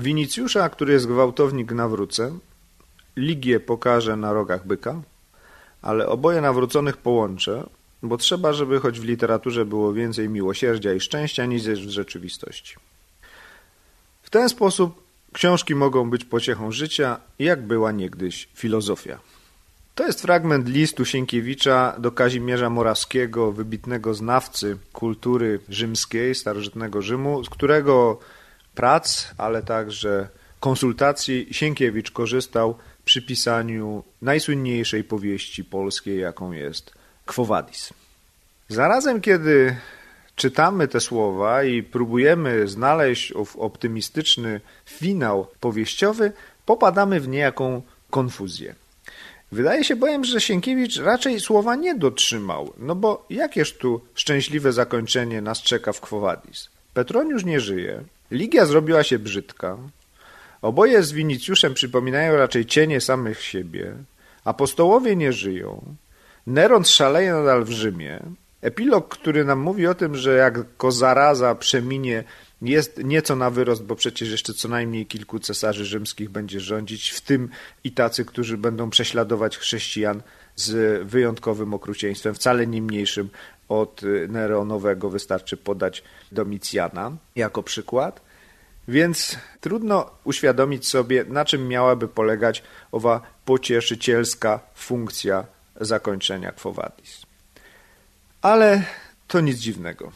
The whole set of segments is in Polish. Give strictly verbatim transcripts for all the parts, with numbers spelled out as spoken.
Winicjusza, który jest gwałtownik, nawrócę, Ligię pokażę na rogach byka, ale oboje nawróconych połączę, bo trzeba, żeby choć w literaturze było więcej miłosierdzia i szczęścia niż jest w rzeczywistości. W ten sposób książki mogą być pociechą życia, jak była niegdyś filozofia. To jest fragment listu Sienkiewicza do Kazimierza Morawskiego, wybitnego znawcy kultury rzymskiej, starożytnego Rzymu, z którego prac, ale także konsultacji Sienkiewicz korzystał przy pisaniu najsłynniejszej powieści polskiej, jaką jest Quo Vadis. Zarazem, kiedy czytamy te słowa i próbujemy znaleźć optymistyczny finał powieściowy, popadamy w niejaką konfuzję. Wydaje się bowiem, że Sienkiewicz raczej słowa nie dotrzymał, no bo jakież tu szczęśliwe zakończenie nas czeka w Quo Vadis? Petroniusz nie żyje, Ligia zrobiła się brzydka, oboje z Winicjuszem przypominają raczej cienie samych siebie, apostołowie nie żyją, Neron szaleje nadal w Rzymie, epilog, który nam mówi o tym, że jako zaraza przeminie, jest nieco na wyrost, bo przecież jeszcze co najmniej kilku cesarzy rzymskich będzie rządzić, w tym i tacy, którzy będą prześladować chrześcijan z wyjątkowym okrucieństwem, wcale nie mniejszym od Neronowego, wystarczy podać Domicjana jako przykład. Więc trudno uświadomić sobie, na czym miałaby polegać owa pocieszycielska funkcja zakończenia Quo Vadis. Ale to nic dziwnego.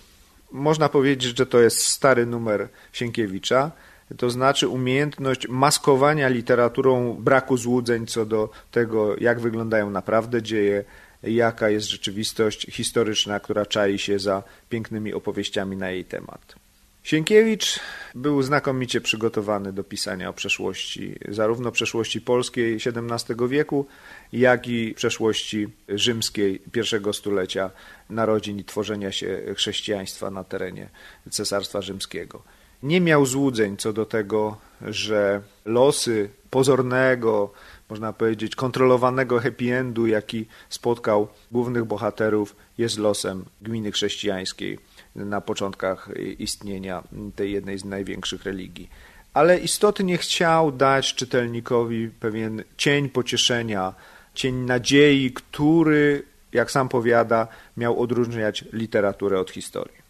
Można powiedzieć, że to jest stary numer Sienkiewicza, to znaczy umiejętność maskowania literaturą braku złudzeń co do tego, jak wyglądają naprawdę dzieje, jaka jest rzeczywistość historyczna, która czai się za pięknymi opowieściami na jej temat. Sienkiewicz był znakomicie przygotowany do pisania o przeszłości, zarówno przeszłości polskiej siedemnastego wieku, jak i przeszłości rzymskiej pierwszego stulecia narodzin i tworzenia się chrześcijaństwa na terenie Cesarstwa Rzymskiego. Nie miał złudzeń co do tego, że losy pozornego, można powiedzieć, kontrolowanego happy endu, jaki spotkał głównych bohaterów, jest losem gminy chrześcijańskiej na początkach istnienia tej jednej z największych religii. Ale istotnie chciał dać czytelnikowi pewien cień pocieszenia, cień nadziei, który, jak sam powiada, miał odróżniać literaturę od historii.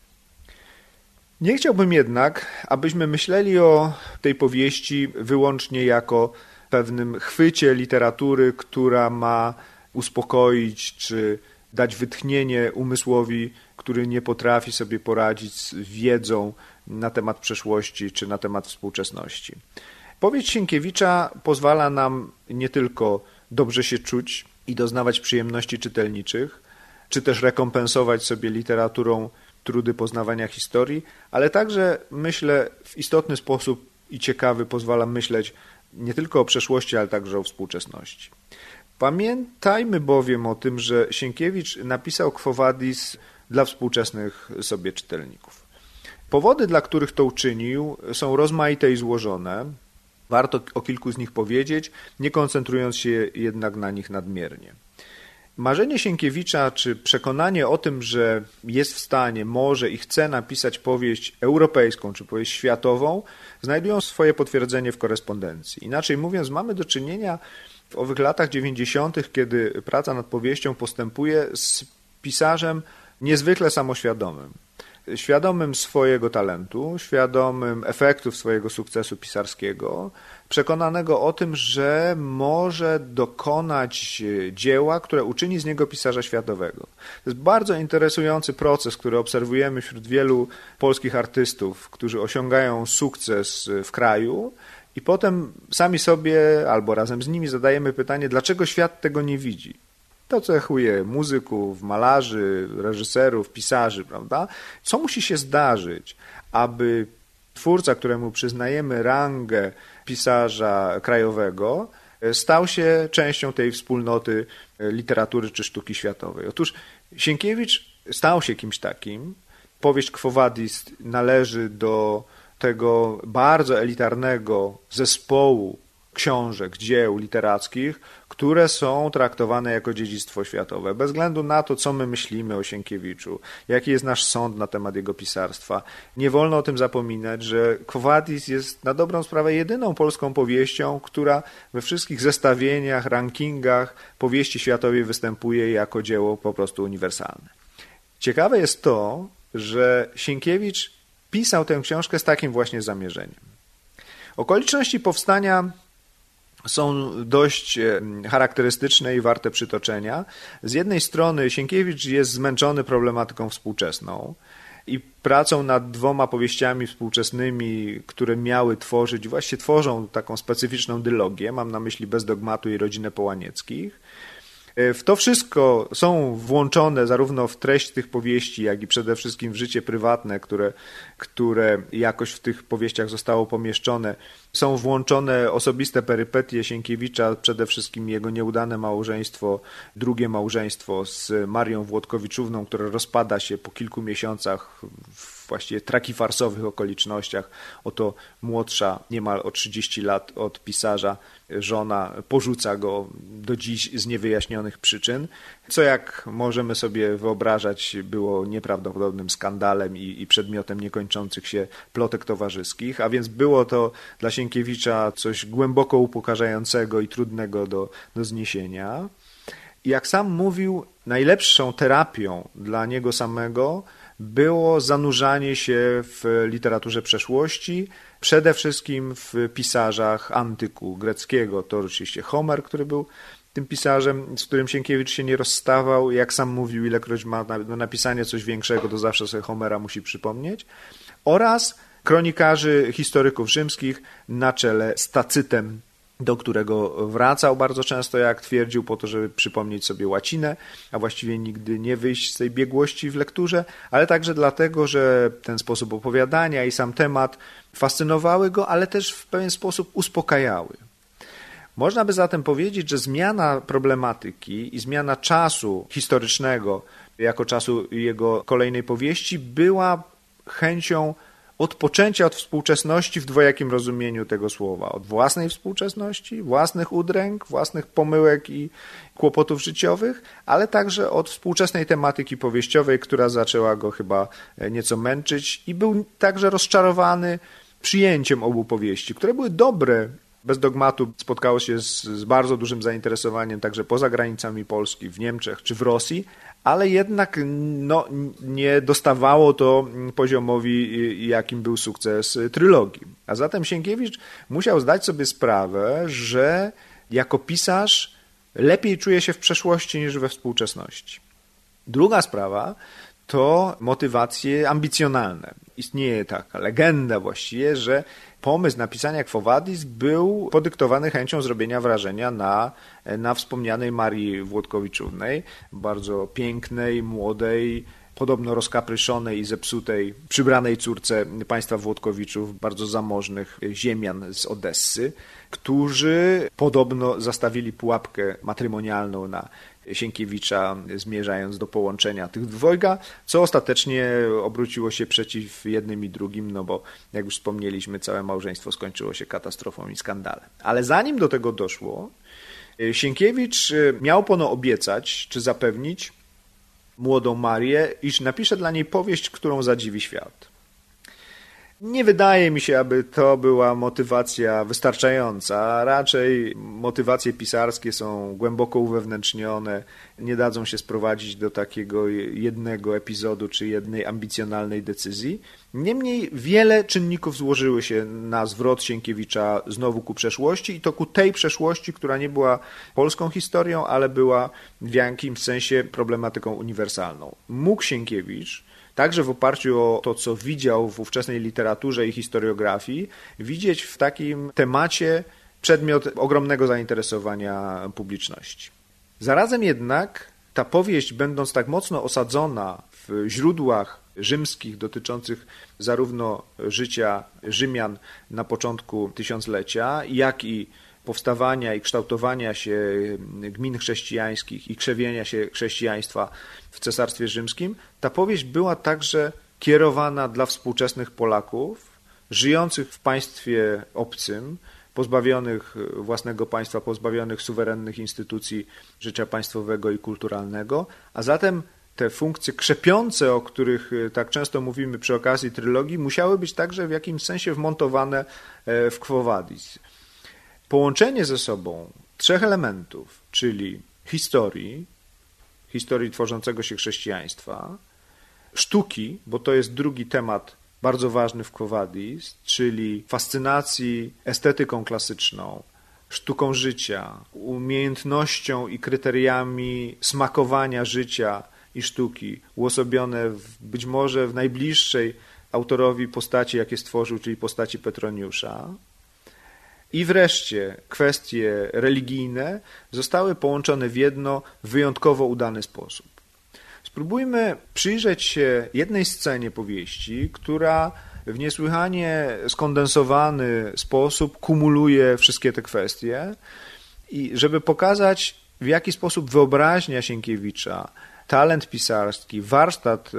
Nie chciałbym jednak, abyśmy myśleli o tej powieści wyłącznie jako pewnym chwycie literatury, która ma uspokoić czy dać wytchnienie umysłowi, który nie potrafi sobie poradzić z wiedzą na temat przeszłości czy na temat współczesności. Powieść Sienkiewicza pozwala nam nie tylko dobrze się czuć i doznawać przyjemności czytelniczych, czy też rekompensować sobie literaturą trudy poznawania historii, ale także, myślę, w istotny sposób i ciekawy pozwala myśleć nie tylko o przeszłości, ale także o współczesności. Pamiętajmy bowiem o tym, że Sienkiewicz napisał Quo Vadis dla współczesnych sobie czytelników. Powody, dla których to uczynił, są rozmaite i złożone. Warto o kilku z nich powiedzieć, nie koncentrując się jednak na nich nadmiernie. Marzenie Sienkiewicza, czy przekonanie o tym, że jest w stanie, może i chce napisać powieść europejską, czy powieść światową, znajdują swoje potwierdzenie w korespondencji. Inaczej mówiąc, mamy do czynienia w owych latach dziewięćdziesiątych, kiedy praca nad powieścią postępuje, z pisarzem niezwykle samoświadomym. Świadomym swojego talentu, świadomym efektów swojego sukcesu pisarskiego, przekonanego o tym, że może dokonać dzieła, które uczyni z niego pisarza światowego. To jest bardzo interesujący proces, który obserwujemy wśród wielu polskich artystów, którzy osiągają sukces w kraju i potem sami sobie albo razem z nimi zadajemy pytanie, dlaczego świat tego nie widzi. To cechuje muzyków, malarzy, reżyserów, pisarzy, prawda? Co musi się zdarzyć, aby twórca, któremu przyznajemy rangę pisarza krajowego, stał się częścią tej wspólnoty literatury czy sztuki światowej? Otóż Sienkiewicz stał się kimś takim. Powieść Quo Vadis należy do tego bardzo elitarnego zespołu książek, dzieł literackich, które są traktowane jako dziedzictwo światowe. Bez względu na to, co my myślimy o Sienkiewiczu, jaki jest nasz sąd na temat jego pisarstwa. Nie wolno o tym zapominać, że Quo Vadis jest na dobrą sprawę jedyną polską powieścią, która we wszystkich zestawieniach, rankingach powieści światowej występuje jako dzieło po prostu uniwersalne. Ciekawe jest to, że Sienkiewicz pisał tę książkę z takim właśnie zamierzeniem. Okoliczności powstania są dość charakterystyczne i warte przytoczenia. Z jednej strony Sienkiewicz jest zmęczony problematyką współczesną i pracą nad dwoma powieściami współczesnymi, które miały tworzyć, właśnie tworzą taką specyficzną dylogię, mam na myśli Bez dogmatu i Rodzinę Połanieckich. W to wszystko są włączone zarówno w treść tych powieści, jak i przede wszystkim w życie prywatne, które, które jakoś w tych powieściach zostało pomieszczone. Są włączone osobiste perypetie Sienkiewicza, przede wszystkim jego nieudane małżeństwo, drugie małżeństwo z Marią Włodkowiczówną, które rozpada się po kilku miesiącach w właściwie tragifarsowych okolicznościach. Oto młodsza, niemal o trzydzieści lat od pisarza, żona porzuca go do dziś z niewyjaśnionych przyczyn, co jak możemy sobie wyobrażać było nieprawdopodobnym skandalem i, i przedmiotem niekończących się plotek towarzyskich, a więc było to dla Sienkiewicza coś głęboko upokarzającego i trudnego do, do zniesienia. I jak sam mówił, najlepszą terapią dla niego samego było zanurzanie się w literaturze przeszłości, przede wszystkim w pisarzach antyku greckiego. To oczywiście Homer, który był tym pisarzem, z którym Sienkiewicz się nie rozstawał. Jak sam mówił, ilekroć ma na napisanie coś większego, to zawsze sobie Homera musi przypomnieć. Oraz kronikarzy, historyków rzymskich na czele z Tacytem, do którego wracał bardzo często, jak twierdził, po to, żeby przypomnieć sobie łacinę, a właściwie nigdy nie wyjść z tej biegłości w lekturze, ale także dlatego, że ten sposób opowiadania i sam temat fascynowały go, ale też w pewien sposób uspokajały. Można by zatem powiedzieć, że zmiana problematyki i zmiana czasu historycznego jako czasu jego kolejnej powieści była chęcią odpoczęcia od współczesności w dwojakim rozumieniu tego słowa. Od własnej współczesności, własnych udręk, własnych pomyłek i kłopotów życiowych, ale także od współczesnej tematyki powieściowej, która zaczęła go chyba nieco męczyć i był także rozczarowany przyjęciem obu powieści, które były dobre. Bez dogmatu spotkało się z, z bardzo dużym zainteresowaniem także poza granicami Polski, w Niemczech czy w Rosji, ale jednak no, nie dostawało to poziomowi, jakim był sukces trylogii. A zatem Sienkiewicz musiał zdać sobie sprawę, że jako pisarz lepiej czuje się w przeszłości niż we współczesności. Druga sprawa to motywacje ambicjonalne. Istnieje taka legenda właściwie, że pomysł napisania Quo Vadis był podyktowany chęcią zrobienia wrażenia na, na wspomnianej Marii Włodkowiczównej, bardzo pięknej, młodej, podobno rozkapryszonej i zepsutej, przybranej córce państwa Włodkowiczów, bardzo zamożnych ziemian z Odessy, którzy podobno zastawili pułapkę matrymonialną na Sienkiewicza, zmierzając do połączenia tych dwojga, co ostatecznie obróciło się przeciw jednym i drugim, no bo jak już wspomnieliśmy, całe małżeństwo skończyło się katastrofą i skandalem. Ale zanim do tego doszło, Sienkiewicz miał pono obiecać, czy zapewnić młodą Marię, iż napisze dla niej powieść, którą zadziwi świat. Nie wydaje mi się, aby to była motywacja wystarczająca. Raczej motywacje pisarskie są głęboko uwewnętrznione, nie dadzą się sprowadzić do takiego jednego epizodu czy jednej ambicjonalnej decyzji. Niemniej wiele czynników złożyły się na zwrot Sienkiewicza znowu ku przeszłości i to ku tej przeszłości, która nie była polską historią, ale była w jakimś sensie problematyką uniwersalną. Mógł Sienkiewicz także w oparciu o to, co widział w ówczesnej literaturze i historiografii, widzieć w takim temacie przedmiot ogromnego zainteresowania publiczności. Zarazem jednak ta powieść, będąc tak mocno osadzona w źródłach rzymskich dotyczących zarówno życia Rzymian na początku tysiąclecia, jak i powstawania i kształtowania się gmin chrześcijańskich i krzewienia się chrześcijaństwa w Cesarstwie Rzymskim, ta powieść była także kierowana dla współczesnych Polaków żyjących w państwie obcym, pozbawionych własnego państwa, pozbawionych suwerennych instytucji życia państwowego i kulturalnego, a zatem te funkcje krzepiące, o których tak często mówimy przy okazji trylogii, musiały być także w jakimś sensie wmontowane w Quo Vadis. Połączenie ze sobą trzech elementów, czyli historii, historii tworzącego się chrześcijaństwa, sztuki, bo to jest drugi temat bardzo ważny w Quo Vadis, czyli fascynacji estetyką klasyczną, sztuką życia, umiejętnością i kryteriami smakowania życia i sztuki, uosobione w, być może w najbliższej autorowi postaci, jakie stworzył, czyli postaci Petroniusza. I wreszcie kwestie religijne zostały połączone w jedno w wyjątkowo udany sposób. Spróbujmy przyjrzeć się jednej scenie powieści, która w niesłychanie skondensowany sposób kumuluje wszystkie te kwestie i żeby pokazać, w jaki sposób wyobraźnia Sienkiewicza, talent pisarski, warsztat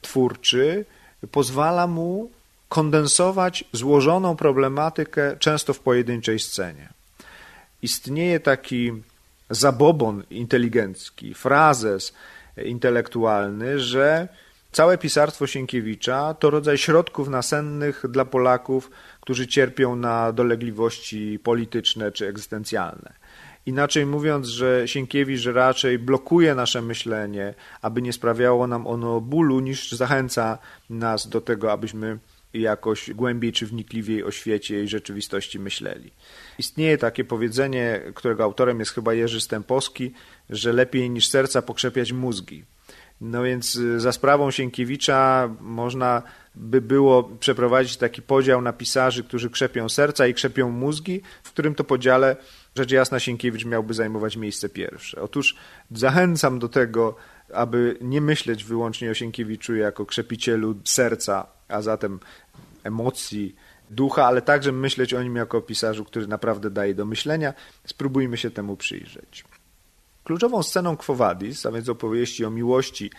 twórczy pozwala mu kondensować złożoną problematykę często w pojedynczej scenie. Istnieje taki zabobon inteligencki, frazes intelektualny, że całe pisarstwo Sienkiewicza to rodzaj środków nasennych dla Polaków, którzy cierpią na dolegliwości polityczne czy egzystencjalne. Inaczej mówiąc, że Sienkiewicz raczej blokuje nasze myślenie, aby nie sprawiało nam ono bólu, niż zachęca nas do tego, abyśmy jakoś głębiej czy wnikliwiej o świecie i rzeczywistości myśleli. Istnieje takie powiedzenie, którego autorem jest chyba Jerzy Stępowski, że lepiej niż serca pokrzepiać mózgi. No więc za sprawą Sienkiewicza można by było przeprowadzić taki podział na pisarzy, którzy krzepią serca i krzepią mózgi, w którym to podziale rzecz jasna Sienkiewicz miałby zajmować miejsce pierwsze. Otóż zachęcam do tego, aby nie myśleć wyłącznie o Sienkiewiczu jako krzepicielu serca, a zatem emocji, ducha, ale także myśleć o nim jako o pisarzu, który naprawdę daje do myślenia. Spróbujmy się temu przyjrzeć. Kluczową sceną Quo Vadis, a więc opowieści o miłości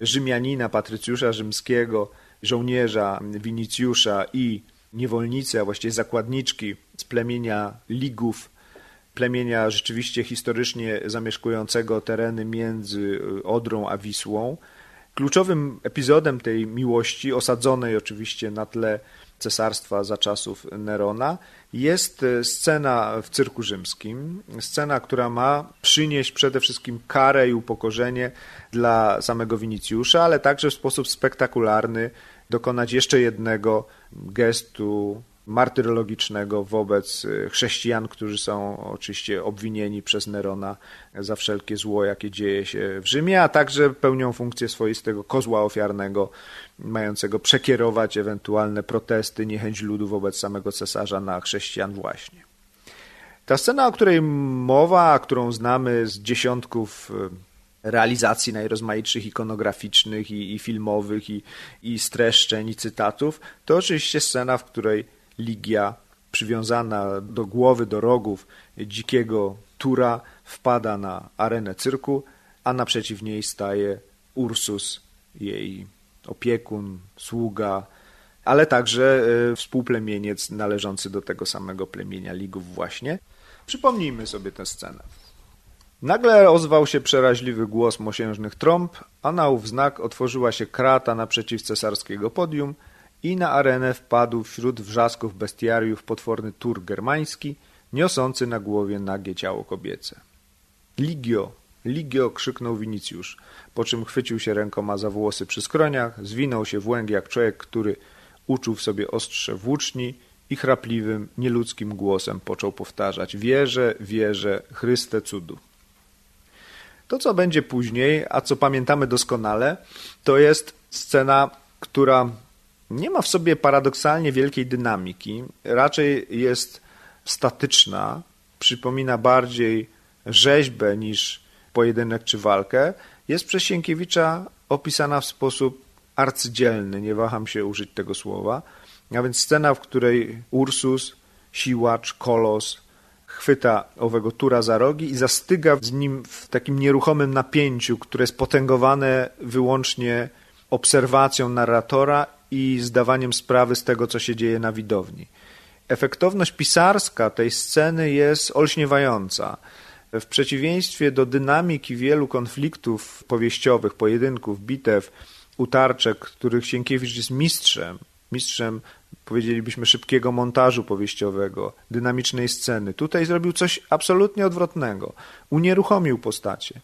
Rzymianina, patrycjusza rzymskiego, żołnierza Winicjusza i niewolnicy, a właściwie zakładniczki z plemienia Ligów, plemienia rzeczywiście historycznie zamieszkującego tereny między Odrą a Wisłą. Kluczowym epizodem tej miłości, osadzonej oczywiście na tle cesarstwa za czasów Nerona, jest scena w cyrku rzymskim, scena, która ma przynieść przede wszystkim karę i upokorzenie dla samego Winicjusza, ale także w sposób spektakularny dokonać jeszcze jednego gestu martyrologicznego wobec chrześcijan, którzy są oczywiście obwinieni przez Nerona za wszelkie zło, jakie dzieje się w Rzymie, a także pełnią funkcję swoistego kozła ofiarnego, mającego przekierować ewentualne protesty, niechęć ludu wobec samego cesarza na chrześcijan właśnie. Ta scena, o której mowa, którą znamy z dziesiątków realizacji najrozmaitszych ikonograficznych i, i filmowych, i, i streszczeń, i cytatów, to oczywiście scena, w której Ligia, przywiązana do głowy, do rogów dzikiego tura, wpada na arenę cyrku, a naprzeciw niej staje Ursus, jej opiekun, sługa, ale także współplemieniec należący do tego samego plemienia Ligów właśnie. Przypomnijmy sobie tę scenę. Nagle ozwał się przeraźliwy głos mosiężnych trąb, a na ów znak otworzyła się krata naprzeciw cesarskiego podium, i na arenę wpadł wśród wrzasków bestiariów potworny tur germański, niosący na głowie nagie ciało kobiece. Ligio! Ligio! Krzyknął Winicjusz, po czym chwycił się rękoma za włosy przy skroniach, zwinął się w łęg jak człowiek, który uczuł w sobie ostrze włóczni i chrapliwym, nieludzkim głosem począł powtarzać: wierzę, wierzę, Chryste cudu. To, co będzie później, a co pamiętamy doskonale, to jest scena, która nie ma w sobie paradoksalnie wielkiej dynamiki, raczej jest statyczna, przypomina bardziej rzeźbę niż pojedynek czy walkę. Jest przez Sienkiewicza opisana w sposób arcydzielny, nie waham się użyć tego słowa, a więc scena, w której Ursus, siłacz, kolos, chwyta owego tura za rogi i zastyga z nim w takim nieruchomym napięciu, które jest potęgowane wyłącznie obserwacją narratora i zdawaniem sprawy z tego, co się dzieje na widowni. efektowność pisarska tej sceny jest olśniewająca. W przeciwieństwie do dynamiki wielu konfliktów powieściowych, pojedynków, bitew, utarczek, których Sienkiewicz jest mistrzem, mistrzem, powiedzielibyśmy, szybkiego montażu powieściowego, dynamicznej sceny. Tutaj zrobił coś absolutnie odwrotnego. Unieruchomił postacie.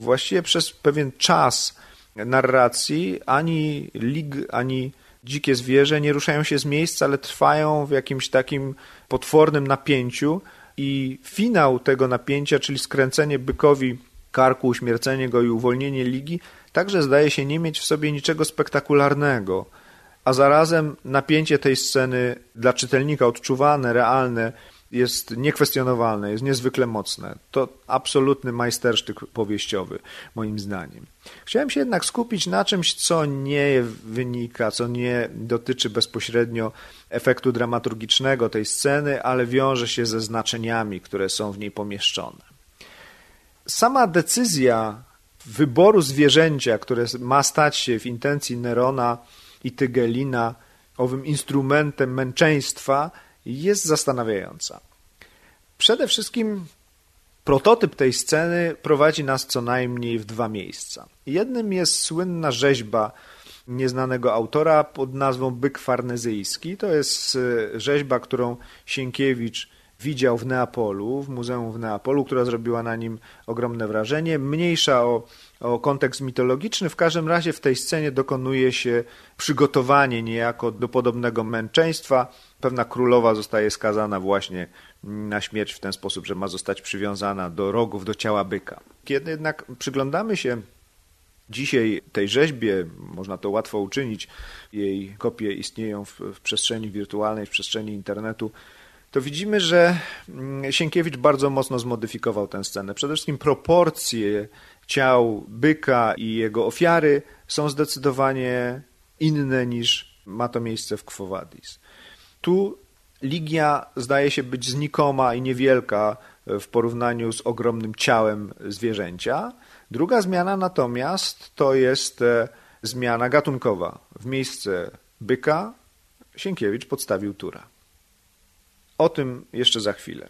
Właściwie przez pewien czas narracji ani lig, ani dzikie zwierzę nie ruszają się z miejsca, ale trwają w jakimś takim potwornym napięciu i finał tego napięcia, czyli skręcenie bykowi karku, uśmiercenie go i uwolnienie ligi, także zdaje się nie mieć w sobie niczego spektakularnego. A zarazem napięcie tej sceny dla czytelnika odczuwane, realne, jest niekwestionowalne, jest niezwykle mocne. To absolutny majstersztyk powieściowy, moim zdaniem. Chciałem się jednak skupić na czymś, co nie wynika, co nie dotyczy bezpośrednio efektu dramaturgicznego tej sceny, ale wiąże się ze znaczeniami, które są w niej pomieszczone. Sama decyzja wyboru zwierzęcia, które ma stać się w intencji Nerona i Tygelina owym instrumentem męczeństwa, jest zastanawiająca. Przede wszystkim prototyp tej sceny prowadzi nas co najmniej w dwa miejsca. Jednym jest słynna rzeźba nieznanego autora pod nazwą Byk Farnezyjski. To jest rzeźba, którą Sienkiewicz widział w Neapolu, w muzeum w Neapolu, która zrobiła na nim ogromne wrażenie. Mniejsza o, o kontekst mitologiczny, w każdym razie w tej scenie dokonuje się przygotowanie niejako do podobnego męczeństwa. Pewna królowa zostaje skazana właśnie na śmierć w ten sposób, że ma zostać przywiązana do rogów, do ciała byka. Kiedy jednak przyglądamy się dzisiaj tej rzeźbie, można to łatwo uczynić, jej kopie istnieją w, w przestrzeni wirtualnej, w przestrzeni internetu, to widzimy, że Sienkiewicz bardzo mocno zmodyfikował tę scenę. Przede wszystkim proporcje ciał byka i jego ofiary są zdecydowanie inne niż ma to miejsce w Quo Vadis. Tu Ligia zdaje się być znikoma i niewielka w porównaniu z ogromnym ciałem zwierzęcia. Druga zmiana natomiast to jest zmiana gatunkowa. W miejsce byka Sienkiewicz podstawił tura. O tym jeszcze za chwilę.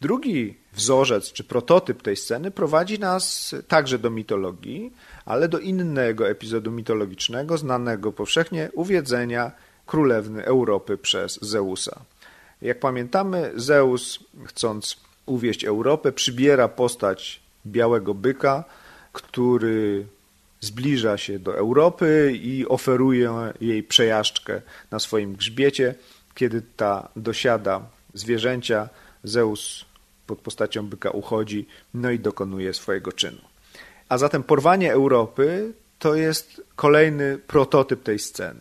Drugi wzorzec czy prototyp tej sceny prowadzi nas także do mitologii, ale do innego epizodu mitologicznego, znanego powszechnie, uwiedzenia królewny Europy przez Zeusa. Jak pamiętamy, Zeus, chcąc uwieść Europę, przybiera postać białego byka, który zbliża się do Europy i oferuje jej przejażdżkę na swoim grzbiecie. Kiedy ta dosiada zwierzęcia, Zeus pod postacią byka uchodzi, no i dokonuje swojego czynu. A zatem porwanie Europy to jest kolejny prototyp tej sceny.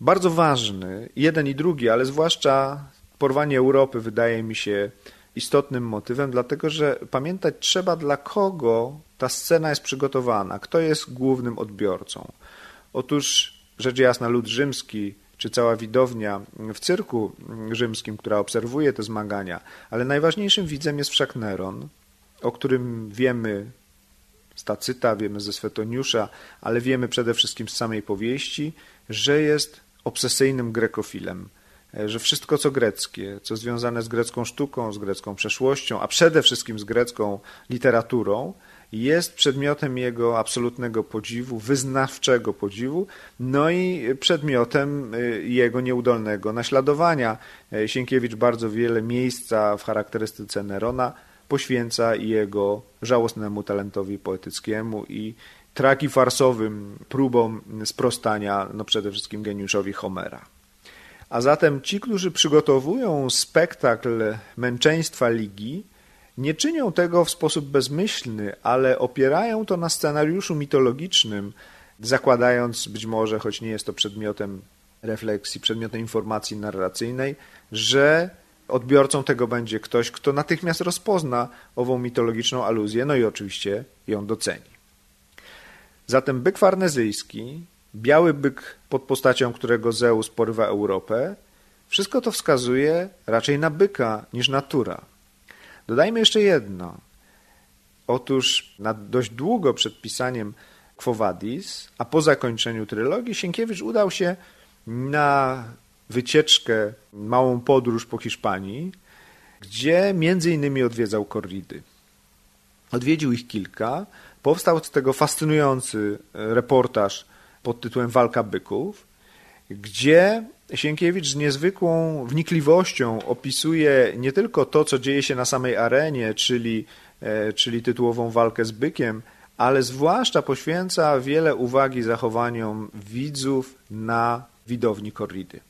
Bardzo ważny, jeden i drugi, ale zwłaszcza porwanie Europy wydaje mi się istotnym motywem, dlatego że pamiętać trzeba, dla kogo ta scena jest przygotowana, kto jest głównym odbiorcą. Otóż, rzecz jasna, lud rzymski, czy cała widownia w cyrku rzymskim, która obserwuje te zmagania, ale najważniejszym widzem jest wszak Neron, o którym wiemy z Tacyta, wiemy ze Swetoniusza, ale wiemy przede wszystkim z samej powieści, że jest obsesyjnym grekofilem, że wszystko co greckie, co związane z grecką sztuką, z grecką przeszłością, a przede wszystkim z grecką literaturą, jest przedmiotem jego absolutnego podziwu, wyznawczego podziwu, no i przedmiotem jego nieudolnego naśladowania. Sienkiewicz bardzo wiele miejsca w charakterystyce Nerona poświęca jego żałosnemu talentowi poetyckiemu i tragi farsowym próbom sprostania no przede wszystkim geniuszowi Homera. A zatem ci, którzy przygotowują spektakl męczeństwa Ligii, nie czynią tego w sposób bezmyślny, ale opierają to na scenariuszu mitologicznym, zakładając być może, choć nie jest to przedmiotem refleksji, przedmiotem informacji narracyjnej, że odbiorcą tego będzie ktoś, kto natychmiast rozpozna ową mitologiczną aluzję, no i oczywiście ją doceni. Zatem byk farnezyjski, biały byk pod postacią którego Zeus porywa Europę, wszystko to wskazuje raczej na byka niż na tura. Dodajmy jeszcze jedno. Otóż na dość długo przed pisaniem Quo Vadis, a po zakończeniu trylogii, Sienkiewicz udał się na wycieczkę, małą podróż po Hiszpanii, gdzie między innymi odwiedzał korridy. Odwiedził ich kilka. Powstał z tego fascynujący reportaż pod tytułem Walka byków, gdzie Sienkiewicz z niezwykłą wnikliwością opisuje nie tylko to, co dzieje się na samej arenie, czyli, czyli tytułową walkę z bykiem, ale zwłaszcza poświęca wiele uwagi zachowaniom widzów na widowni korridy.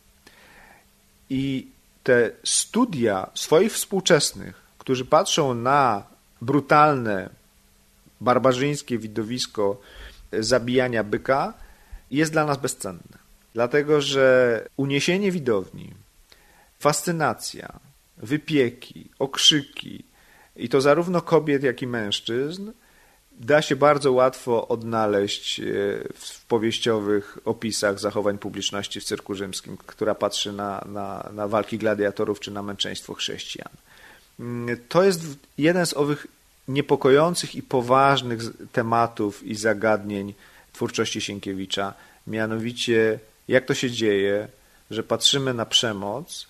I te studia swoich współczesnych, którzy patrzą na brutalne, barbarzyńskie widowisko zabijania byka, jest dla nas bezcenne. Dlatego, że uniesienie widowni, fascynacja, wypieki, okrzyki, i to zarówno kobiet, jak i mężczyzn, da się bardzo łatwo odnaleźć w powieściowych opisach zachowań publiczności w cyrku rzymskim, która patrzy na, na, na walki gladiatorów czy na męczeństwo chrześcijan. To jest jeden z owych niepokojących i poważnych tematów i zagadnień twórczości Sienkiewicza, mianowicie jak to się dzieje, że patrzymy na przemoc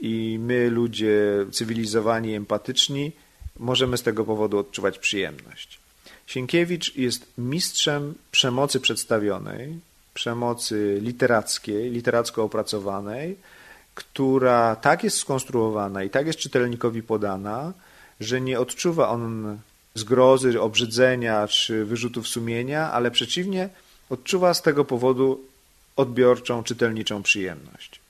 i my, ludzie cywilizowani, empatyczni, możemy z tego powodu odczuwać przyjemność. Sienkiewicz jest mistrzem przemocy przedstawionej, przemocy literackiej, literacko opracowanej, która tak jest skonstruowana i tak jest czytelnikowi podana, że nie odczuwa on zgrozy, obrzydzenia czy wyrzutów sumienia, ale przeciwnie, odczuwa z tego powodu odbiorczą, czytelniczą przyjemność.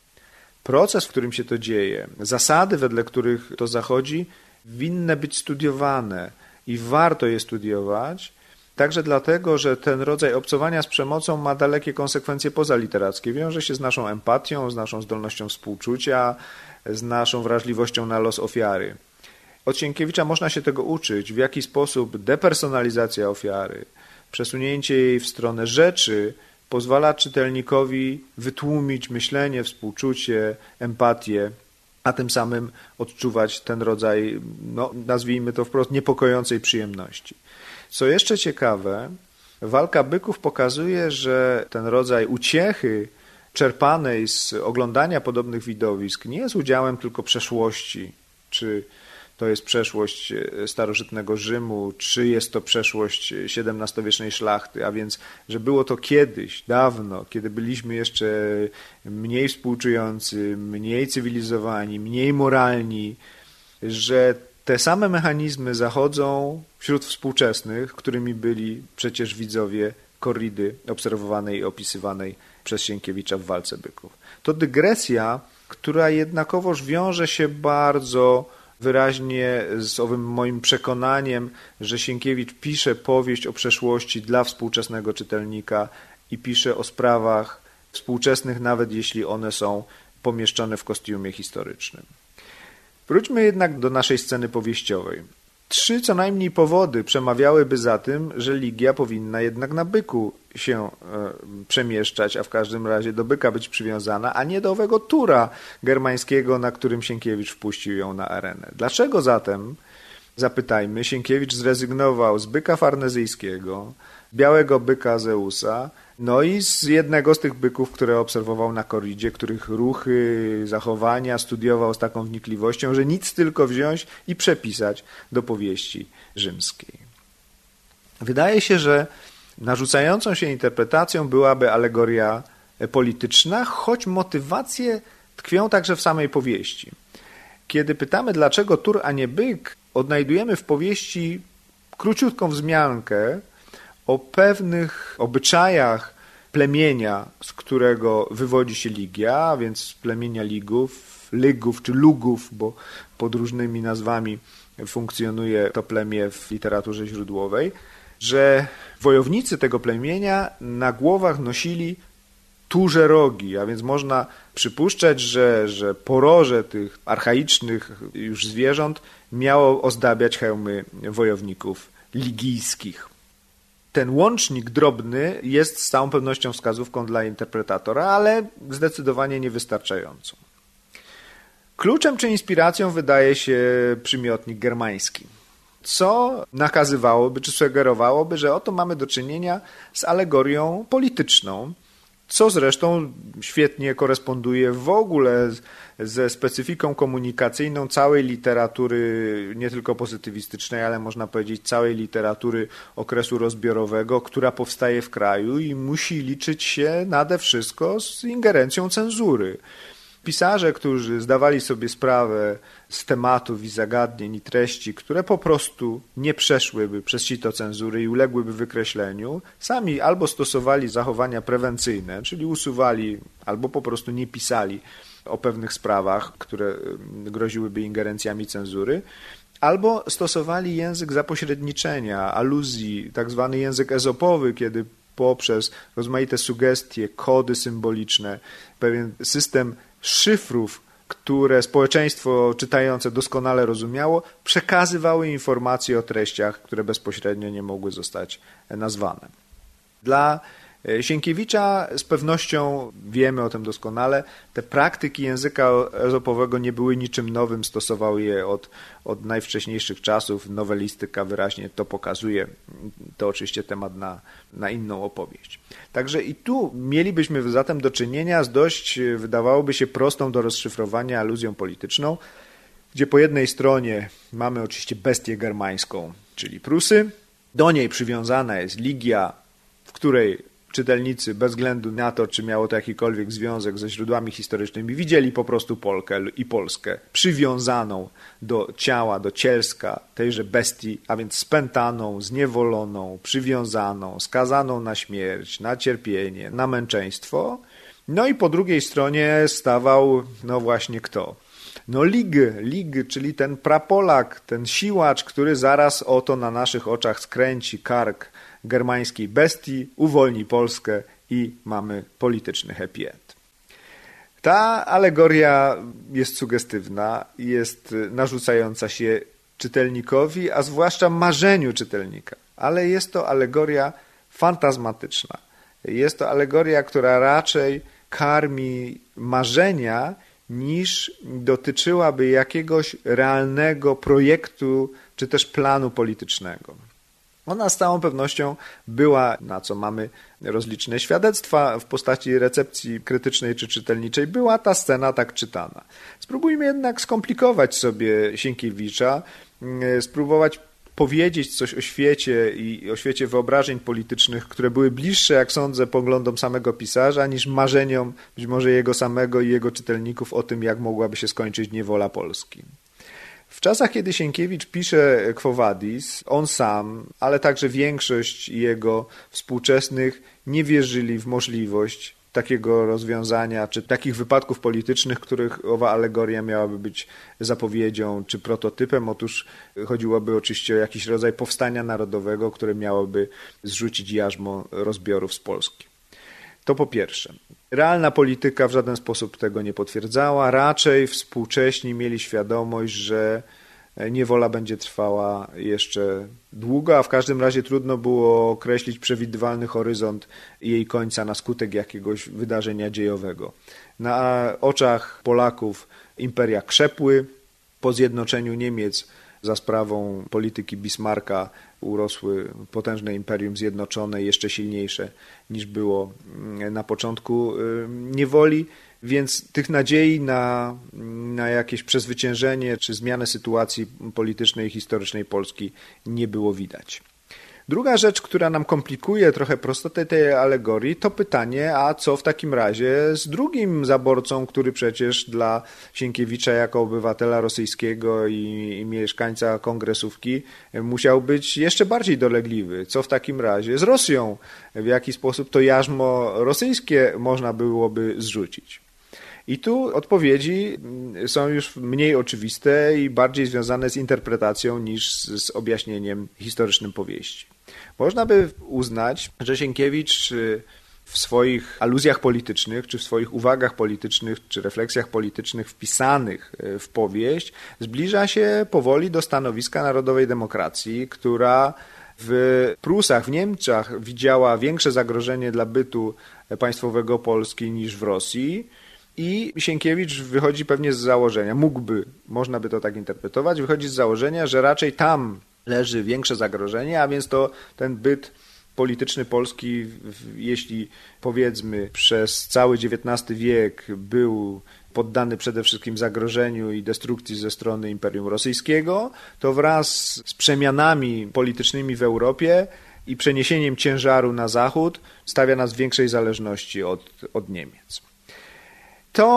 Proces, w którym się to dzieje, zasady, wedle których to zachodzi, winny być studiowane i warto je studiować, także dlatego, że ten rodzaj obcowania z przemocą ma dalekie konsekwencje pozaliterackie. Wiąże się z naszą empatią, z naszą zdolnością współczucia, z naszą wrażliwością na los ofiary. Od Sienkiewicza można się tego uczyć, w jaki sposób depersonalizacja ofiary, przesunięcie jej w stronę rzeczy pozwala czytelnikowi wytłumić myślenie, współczucie, empatię, a tym samym odczuwać ten rodzaj, no, nazwijmy to wprost, niepokojącej przyjemności. Co jeszcze ciekawe, Walka byków pokazuje, że ten rodzaj uciechy czerpanej z oglądania podobnych widowisk nie jest udziałem tylko przeszłości, czy to jest przeszłość starożytnego Rzymu, czy jest to przeszłość siedemnastowiecznej szlachty, a więc, że było to kiedyś, dawno, kiedy byliśmy jeszcze mniej współczujący, mniej cywilizowani, mniej moralni, że te same mechanizmy zachodzą wśród współczesnych, którymi byli przecież widzowie korridy obserwowanej i opisywanej przez Sienkiewicza w Walce byków. To dygresja, która jednakowoż wiąże się bardzo wyraźnie z owym moim przekonaniem, że Sienkiewicz pisze powieść o przeszłości dla współczesnego czytelnika i pisze o sprawach współczesnych, nawet jeśli one są pomieszczone w kostiumie historycznym. Wróćmy jednak do naszej sceny powieściowej. Trzy co najmniej powody przemawiałyby za tym, że Ligia powinna jednak na byku się przemieszczać, a w każdym razie do byka być przywiązana, a nie do owego tura germańskiego, na którym Sienkiewicz wpuścił ją na arenę. Dlaczego zatem, zapytajmy, Sienkiewicz zrezygnował z byka farnezyjskiego, białego byka Zeusa, no i z jednego z tych byków, które obserwował na korridzie, których ruchy, zachowania studiował z taką wnikliwością, że nic tylko wziąć i przepisać do powieści rzymskiej. Wydaje się, że narzucającą się interpretacją byłaby alegoria polityczna, choć motywacje tkwią także w samej powieści. Kiedy pytamy, dlaczego tur, a nie byk, odnajdujemy w powieści króciutką wzmiankę o pewnych obyczajach plemienia, z którego wywodzi się Ligia, a więc plemienia Ligów, Lygów czy Lugów, bo pod różnymi nazwami funkcjonuje to plemię w literaturze źródłowej, że wojownicy tego plemienia na głowach nosili turze rogi, a więc można przypuszczać, że, że poroże tych archaicznych już zwierząt miało ozdabiać hełmy wojowników ligijskich. Ten łącznik drobny jest z całą pewnością wskazówką dla interpretatora, ale zdecydowanie niewystarczającą. Kluczem czy inspiracją wydaje się przymiotnik germański, co nakazywałoby czy sugerowałoby, że oto mamy do czynienia z alegorią polityczną, co zresztą świetnie koresponduje w ogóle ze specyfiką komunikacyjną całej literatury, nie tylko pozytywistycznej, ale można powiedzieć całej literatury okresu rozbiorowego, która powstaje w kraju i musi liczyć się nade wszystko z ingerencją cenzury. Pisarze, którzy zdawali sobie sprawę z tematów i zagadnień i treści, które po prostu nie przeszłyby przez sito cenzury i uległyby wykreśleniu, sami albo stosowali zachowania prewencyjne, czyli usuwali albo po prostu nie pisali o pewnych sprawach, które groziłyby ingerencjami cenzury, albo stosowali język zapośredniczenia, aluzji, tak zwany język ezopowy, kiedy poprzez rozmaite sugestie, kody symboliczne, pewien system szyfrów, które społeczeństwo czytające doskonale rozumiało, przekazywały informacje o treściach, które bezpośrednio nie mogły zostać nazwane. Dla Sienkiewicza z pewnością, wiemy o tym doskonale, te praktyki języka ezopowego nie były niczym nowym, stosował je od, od najwcześniejszych czasów, nowelistyka wyraźnie to pokazuje, to oczywiście temat na, na inną opowieść. Także i tu mielibyśmy zatem do czynienia z dość, wydawałoby się, prostą do rozszyfrowania aluzją polityczną, gdzie po jednej stronie mamy oczywiście bestię germańską, czyli Prusy, do niej przywiązana jest Ligia, w której czytelnicy, bez względu na to, czy miało to jakikolwiek związek ze źródłami historycznymi, widzieli po prostu Polkę i Polskę przywiązaną do ciała, do cielska tejże bestii, a więc spętaną, zniewoloną, przywiązaną, skazaną na śmierć, na cierpienie, na męczeństwo. No i po drugiej stronie stawał, no właśnie kto? No Lig, Lig, czyli ten prapolak, ten siłacz, który zaraz oto na naszych oczach skręci kark germańskiej bestii, uwolni Polskę i mamy polityczny happy end. Ta alegoria jest sugestywna, jest narzucająca się czytelnikowi, a zwłaszcza marzeniu czytelnika, ale jest to alegoria fantazmatyczna. Jest to alegoria, która raczej karmi marzenia, niż dotyczyłaby jakiegoś realnego projektu czy też planu politycznego. Ona z całą pewnością była, na co mamy rozliczne świadectwa w postaci recepcji krytycznej czy czytelniczej, była ta scena tak czytana. Spróbujmy jednak skomplikować sobie Sienkiewicza, spróbować powiedzieć coś o świecie i o świecie wyobrażeń politycznych, które były bliższe, jak sądzę, poglądom samego pisarza, niż marzeniom być może jego samego i jego czytelników o tym, jak mogłaby się skończyć niewola Polski. W czasach, kiedy Sienkiewicz pisze Quo Vadis, on sam, ale także większość jego współczesnych nie wierzyli w możliwość takiego rozwiązania czy takich wypadków politycznych, których owa alegoria miałaby być zapowiedzią czy prototypem. Otóż chodziłoby oczywiście o jakiś rodzaj powstania narodowego, które miałoby zrzucić jarzmo rozbiorów z Polski. To po pierwsze. Realna polityka w żaden sposób tego nie potwierdzała. Raczej współcześni mieli świadomość, że niewola będzie trwała jeszcze długo, a w każdym razie trudno było określić przewidywalny horyzont jej końca na skutek jakiegoś wydarzenia dziejowego. Na oczach Polaków imperia krzepły. Po zjednoczeniu Niemiec za sprawą polityki Bismarcka urosły potężne imperium zjednoczone, jeszcze silniejsze niż było na początku niewoli, więc tych nadziei na, na jakieś przezwyciężenie czy zmianę sytuacji politycznej i historycznej Polski nie było widać. Druga rzecz, która nam komplikuje trochę prostotę tej alegorii, to pytanie, a co w takim razie z drugim zaborcą, który przecież dla Sienkiewicza jako obywatela rosyjskiego i, i mieszkańca Kongresówki musiał być jeszcze bardziej dolegliwy. Co w takim razie z Rosją? W jaki sposób to jarzmo rosyjskie można byłoby zrzucić? I tu odpowiedzi są już mniej oczywiste i bardziej związane z interpretacją niż z, z objaśnieniem historycznym powieści. Można by uznać, że Sienkiewicz w swoich aluzjach politycznych, czy w swoich uwagach politycznych, czy refleksjach politycznych wpisanych w powieść zbliża się powoli do stanowiska narodowej demokracji, która w Prusach, w Niemczech widziała większe zagrożenie dla bytu państwowego Polski niż w Rosji. I Sienkiewicz wychodzi pewnie z założenia, mógłby, można by to tak interpretować, wychodzi z założenia, że raczej tam leży większe zagrożenie, a więc to ten byt polityczny Polski, jeśli powiedzmy przez cały dziewiętnasty wiek był poddany przede wszystkim zagrożeniu i destrukcji ze strony Imperium Rosyjskiego, to wraz z przemianami politycznymi w Europie i przeniesieniem ciężaru na zachód stawia nas w większej zależności od, od Niemiec. To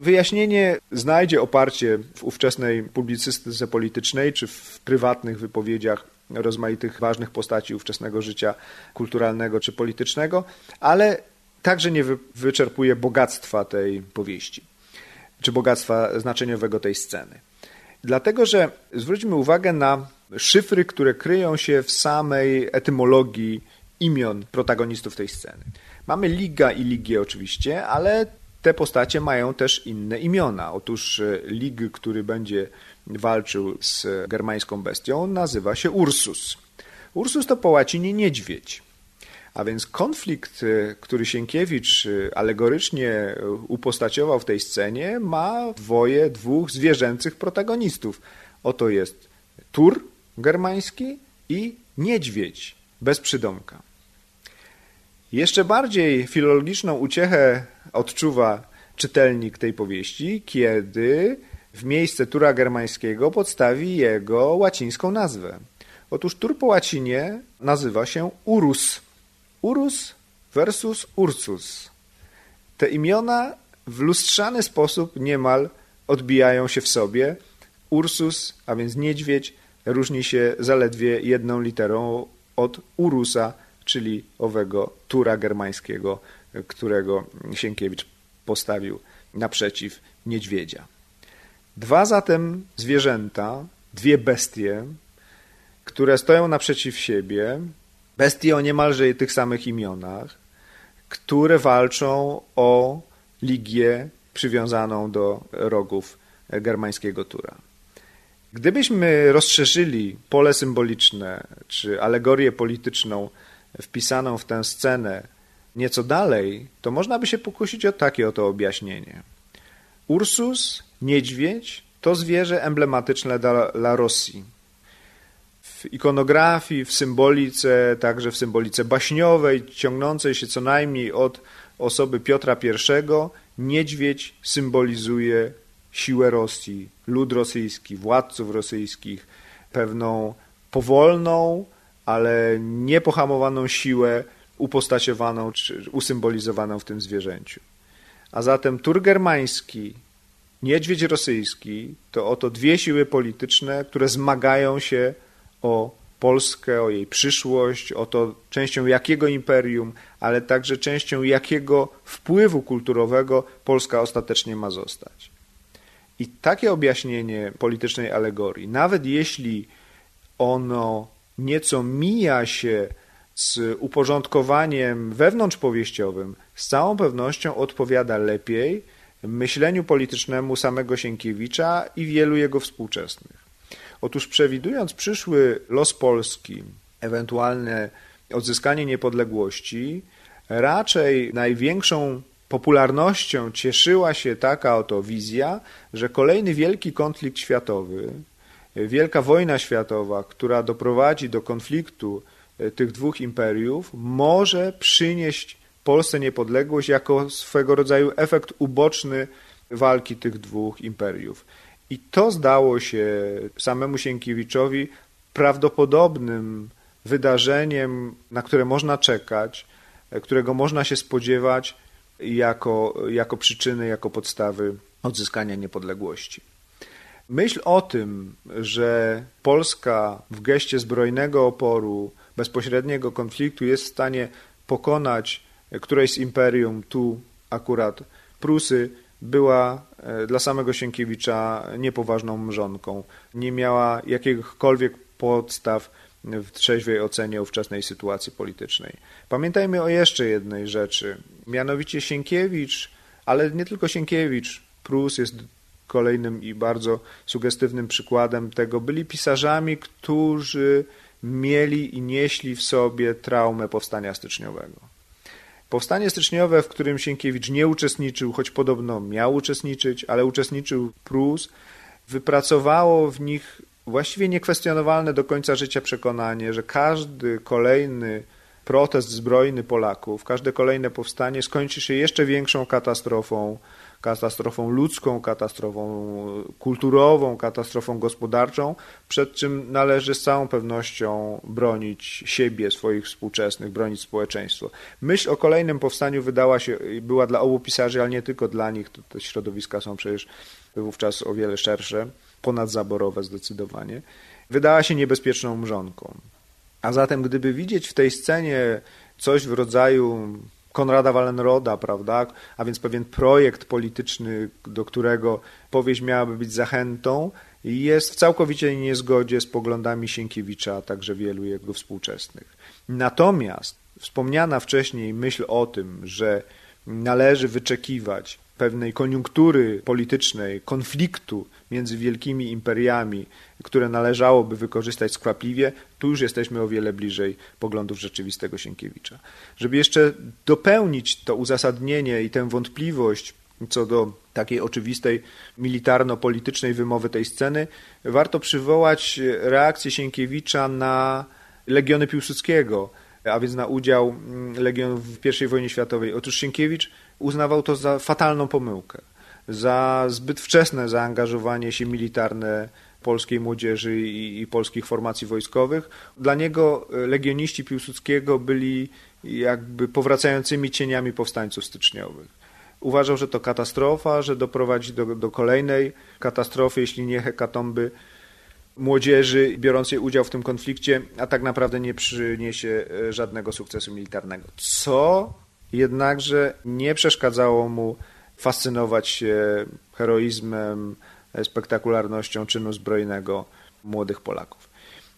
wyjaśnienie znajdzie oparcie w ówczesnej publicystyce politycznej czy w prywatnych wypowiedziach rozmaitych ważnych postaci ówczesnego życia kulturalnego czy politycznego, ale także nie wyczerpuje bogactwa tej powieści czy bogactwa znaczeniowego tej sceny. Dlatego, że zwróćmy uwagę na szyfry, które kryją się w samej etymologii imion protagonistów tej sceny. Mamy Liga i Ligię oczywiście, ale te postacie mają też inne imiona. Otóż Lig, który będzie walczył z germańską bestią, nazywa się Ursus. Ursus to po łacinie niedźwiedź. A więc konflikt, który Sienkiewicz alegorycznie upostaciował w tej scenie, ma dwoje dwóch zwierzęcych protagonistów. Oto jest tur germański i niedźwiedź bez przydomka. Jeszcze bardziej filologiczną uciechę odczuwa czytelnik tej powieści, kiedy w miejsce tura germańskiego podstawi jego łacińską nazwę. Otóż tur po łacinie nazywa się Urus. Urus versus Ursus. Te imiona w lustrzany sposób niemal odbijają się w sobie. Ursus, a więc niedźwiedź, różni się zaledwie jedną literą od Urusa, czyli owego tura germańskiego, którego Sienkiewicz postawił naprzeciw niedźwiedzia. Dwa zatem zwierzęta, dwie bestie, które stoją naprzeciw siebie, bestie o niemalże tych samych imionach, które walczą o ligię przywiązaną do rogów germańskiego tura. Gdybyśmy rozszerzyli pole symboliczne czy alegorię polityczną wpisaną w tę scenę nieco dalej, to można by się pokusić o takie oto objaśnienie. Ursus, niedźwiedź, to zwierzę emblematyczne dla, dla Rosji. W ikonografii, w symbolice, także w symbolice baśniowej, ciągnącej się co najmniej od osoby Piotra Pierwszego, niedźwiedź symbolizuje siłę Rosji, lud rosyjski, władców rosyjskich, pewną powolną, ale niepohamowaną siłę upostaciowaną czy usymbolizowaną w tym zwierzęciu. A zatem tur germański, niedźwiedź rosyjski to oto dwie siły polityczne, które zmagają się o Polskę, o jej przyszłość, o to częścią jakiego imperium, ale także częścią jakiego wpływu kulturowego Polska ostatecznie ma zostać. I takie objaśnienie politycznej alegorii, nawet jeśli ono nieco mija się z uporządkowaniem wewnątrzpowieściowym, z całą pewnością odpowiada lepiej myśleniu politycznemu samego Sienkiewicza i wielu jego współczesnych. Otóż przewidując przyszły los Polski, ewentualne odzyskanie niepodległości, raczej największą popularnością cieszyła się taka oto wizja, że kolejny wielki konflikt światowy, wielka wojna światowa, która doprowadzi do konfliktu tych dwóch imperiów, może przynieść Polsce niepodległość jako swego rodzaju efekt uboczny walki tych dwóch imperiów. I to zdało się samemu Sienkiewiczowi prawdopodobnym wydarzeniem, na które można czekać, którego można się spodziewać jako, jako przyczyny, jako podstawy odzyskania niepodległości. Myśl o tym, że Polska w geście zbrojnego oporu, bezpośredniego konfliktu jest w stanie pokonać któreś z imperium, tu akurat Prusy, była dla samego Sienkiewicza niepoważną mrzonką. Nie miała jakichkolwiek podstaw w trzeźwej ocenie ówczesnej sytuacji politycznej. Pamiętajmy o jeszcze jednej rzeczy. Mianowicie Sienkiewicz, ale nie tylko Sienkiewicz, Prus jest kolejnym i bardzo sugestywnym przykładem tego, byli pisarzami, którzy mieli i nieśli w sobie traumę powstania styczniowego. Powstanie styczniowe, w którym Sienkiewicz nie uczestniczył, choć podobno miał uczestniczyć, ale uczestniczył Prus, wypracowało w nich właściwie niekwestionowalne do końca życia przekonanie, że każdy kolejny protest zbrojny Polaków, każde kolejne powstanie skończy się jeszcze większą katastrofą, katastrofą ludzką, katastrofą kulturową, katastrofą gospodarczą, przed czym należy z całą pewnością bronić siebie, swoich współczesnych, bronić społeczeństwo. Myśl o kolejnym powstaniu wydała się, była dla obu pisarzy, ale nie tylko dla nich, te środowiska są przecież wówczas o wiele szersze, ponadzaborowe zdecydowanie, wydała się niebezpieczną mrzonką. A zatem gdyby widzieć w tej scenie coś w rodzaju Konrada Wallenroda, prawda, a więc pewien projekt polityczny, do którego powieść miałaby być zachętą, jest w całkowicie niezgodzie z poglądami Sienkiewicza, a także wielu jego współczesnych. Natomiast wspomniana wcześniej myśl o tym, że należy wyczekiwać pewnej koniunktury politycznej, konfliktu między wielkimi imperiami, które należałoby wykorzystać skwapliwie, tu już jesteśmy o wiele bliżej poglądów rzeczywistego Sienkiewicza. Żeby jeszcze dopełnić to uzasadnienie i tę wątpliwość co do takiej oczywistej militarno-politycznej wymowy tej sceny, warto przywołać reakcję Sienkiewicza na legiony Piłsudskiego, a więc na udział legionów w pierwszej wojnie światowej. Otóż Sienkiewicz uznawał to za fatalną pomyłkę, za zbyt wczesne zaangażowanie się militarne polskiej młodzieży i, i polskich formacji wojskowych. Dla niego legioniści Piłsudskiego byli jakby powracającymi cieniami powstańców styczniowych. Uważał, że to katastrofa, że doprowadzi do, do kolejnej katastrofy, jeśli nie hekatomby młodzieży biorącej udział w tym konflikcie, a tak naprawdę nie przyniesie żadnego sukcesu militarnego. Co jednakże nie przeszkadzało mu fascynować się heroizmem, spektakularnością czynu zbrojnego młodych Polaków.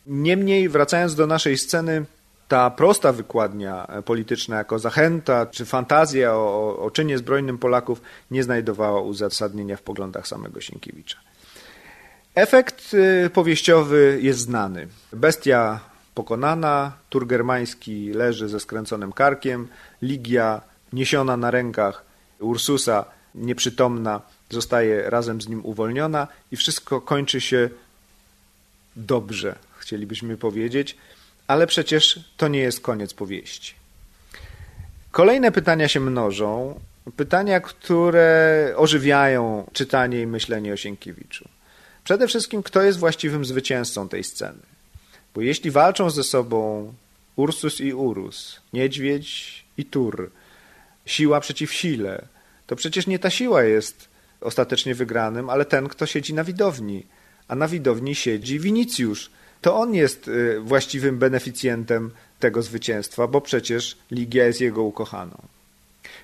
Niemniej, wracając do naszej sceny, ta prosta wykładnia polityczna jako zachęta czy fantazja o, o czynie zbrojnym Polaków nie znajdowała uzasadnienia w poglądach samego Sienkiewicza. Efekt powieściowy jest znany. Bestia pokonana, Turgermański leży ze skręconym karkiem, Ligia niesiona na rękach Ursusa, nieprzytomna, zostaje razem z nim uwolniona i wszystko kończy się dobrze, chcielibyśmy powiedzieć, ale przecież to nie jest koniec powieści. Kolejne pytania się mnożą, pytania, które ożywiają czytanie i myślenie o Sienkiewiczu. Przede wszystkim, kto jest właściwym zwycięzcą tej sceny? Bo jeśli walczą ze sobą Ursus i Urus, niedźwiedź i tur, siła przeciw sile, to przecież nie ta siła jest ostatecznie wygranym, ale ten, kto siedzi na widowni. A na widowni siedzi Winicjusz. To on jest właściwym beneficjentem tego zwycięstwa, bo przecież Ligia jest jego ukochaną.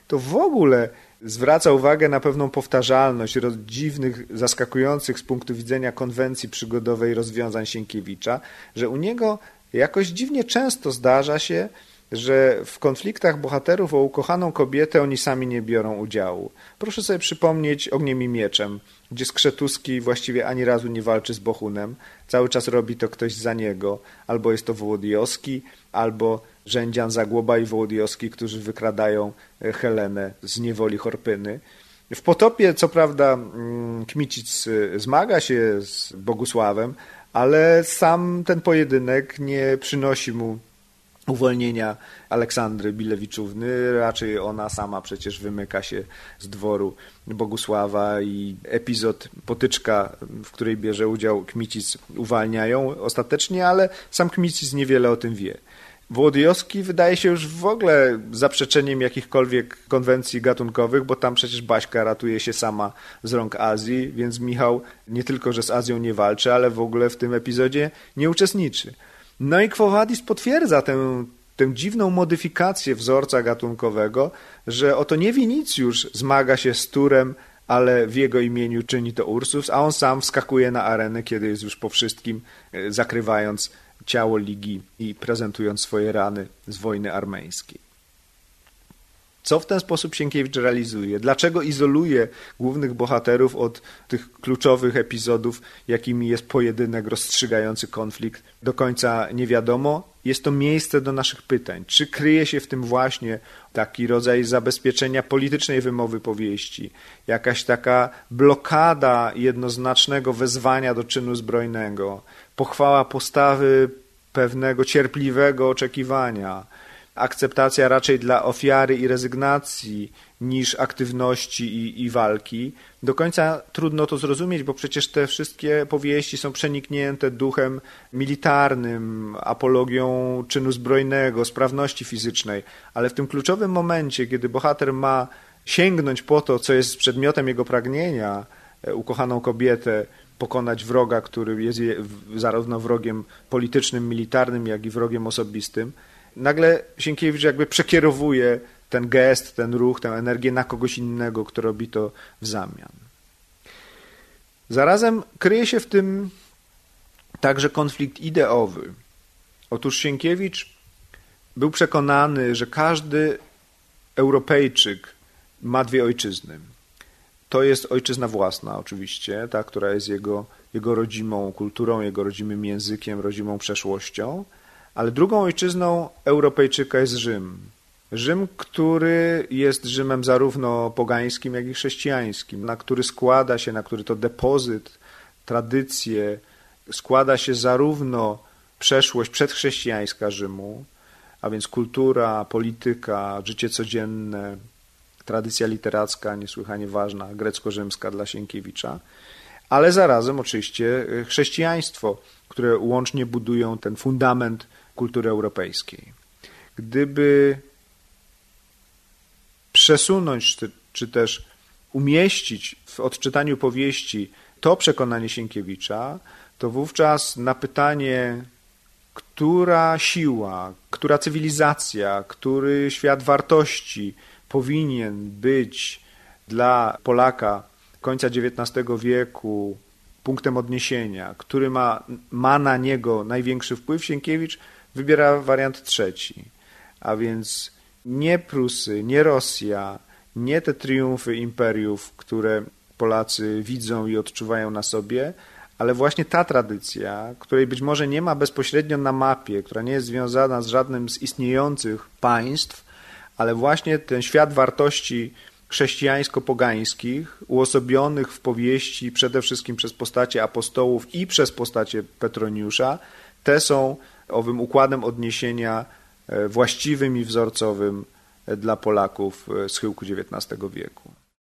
To w ogóle zwraca uwagę na pewną powtarzalność dziwnych, zaskakujących z punktu widzenia konwencji przygodowej rozwiązań Sienkiewicza, że u niego jakoś dziwnie często zdarza się, że w konfliktach bohaterów o ukochaną kobietę oni sami nie biorą udziału. Proszę sobie przypomnieć Ogniem i mieczem, gdzie Skrzetuski właściwie ani razu nie walczy z Bohunem, cały czas robi to ktoś za niego, albo jest to Wołodyjowski, albo Rzędzian, Zagłoba i Wołodyjowski, którzy wykradają Helenę z niewoli Horpyny. W Potopie, co prawda, Kmicic zmaga się z Bogusławem, ale sam ten pojedynek nie przynosi mu uwolnienia Aleksandry Bilewiczówny, raczej ona sama przecież wymyka się z dworu Bogusława i epizod potyczka, w której bierze udział Kmicic, uwalnia ją ostatecznie, ale sam Kmicic niewiele o tym wie. Wołodyjowski wydaje się już w ogóle zaprzeczeniem jakichkolwiek konwencji gatunkowych, bo tam przecież Baśka ratuje się sama z rąk Azji, więc Michał nie tylko, że z Azją nie walczy, ale w ogóle w tym epizodzie nie uczestniczy. No i Quo Vadis potwierdza tę, tę dziwną modyfikację wzorca gatunkowego, że oto nie Winicjusz zmaga się z Turem, ale w jego imieniu czyni to Ursus, a on sam wskakuje na arenę, kiedy jest już po wszystkim, zakrywając ciało Ligii i prezentując swoje rany z wojny armeńskiej. Co w ten sposób Sienkiewicz realizuje? Dlaczego izoluje głównych bohaterów od tych kluczowych epizodów, jakimi jest pojedynek rozstrzygający konflikt? Do końca nie wiadomo. Jest to miejsce do naszych pytań. Czy kryje się w tym właśnie taki rodzaj zabezpieczenia politycznej wymowy powieści? Jakaś taka blokada jednoznacznego wezwania do czynu zbrojnego? Pochwała postawy pewnego cierpliwego oczekiwania? akceptacja raczej dla ofiary i rezygnacji niż aktywności i, i walki. Do końca trudno to zrozumieć, bo przecież te wszystkie powieści są przeniknięte duchem militarnym, apologią czynu zbrojnego, sprawności fizycznej, ale w tym kluczowym momencie, kiedy bohater ma sięgnąć po to, co jest przedmiotem jego pragnienia, ukochaną kobietę, pokonać wroga, który jest zarówno wrogiem politycznym, militarnym, jak i wrogiem osobistym, nagle Sienkiewicz jakby przekierowuje ten gest, ten ruch, tę energię na kogoś innego, kto robi to w zamian. Zarazem kryje się w tym także konflikt ideowy. Otóż Sienkiewicz był przekonany, że każdy Europejczyk ma dwie ojczyzny. To jest ojczyzna własna oczywiście, ta, która jest jego, jego rodzimą kulturą, jego rodzimym językiem, rodzimą przeszłością, ale drugą ojczyzną Europejczyka jest Rzym. Rzym, który jest Rzymem zarówno pogańskim, jak i chrześcijańskim, na który składa się, na który to depozyt, tradycje, składa się zarówno przeszłość przedchrześcijańska Rzymu, a więc kultura, polityka, życie codzienne, tradycja literacka, niesłychanie ważna, grecko-rzymska dla Sienkiewicza, ale zarazem oczywiście chrześcijaństwo, które łącznie budują ten fundament kultury europejskiej. Gdyby przesunąć czy, czy też umieścić w odczytaniu powieści to przekonanie Sienkiewicza, to wówczas na pytanie, która siła, która cywilizacja, który świat wartości powinien być dla Polaka końca dziewiętnastego wieku punktem odniesienia, który ma, ma na niego największy wpływ, Sienkiewicz wybiera wariant trzeci, a więc nie Prusy, nie Rosja, nie te triumfy imperiów, które Polacy widzą i odczuwają na sobie, ale właśnie ta tradycja, której być może nie ma bezpośrednio na mapie, która nie jest związana z żadnym z istniejących państw, ale właśnie ten świat wartości chrześcijańsko-pogańskich, uosobionych w powieści przede wszystkim przez postacie apostołów i przez postacie Petroniusza, te są owym układem odniesienia właściwym i wzorcowym dla Polaków z schyłku dziewiętnastego wieku.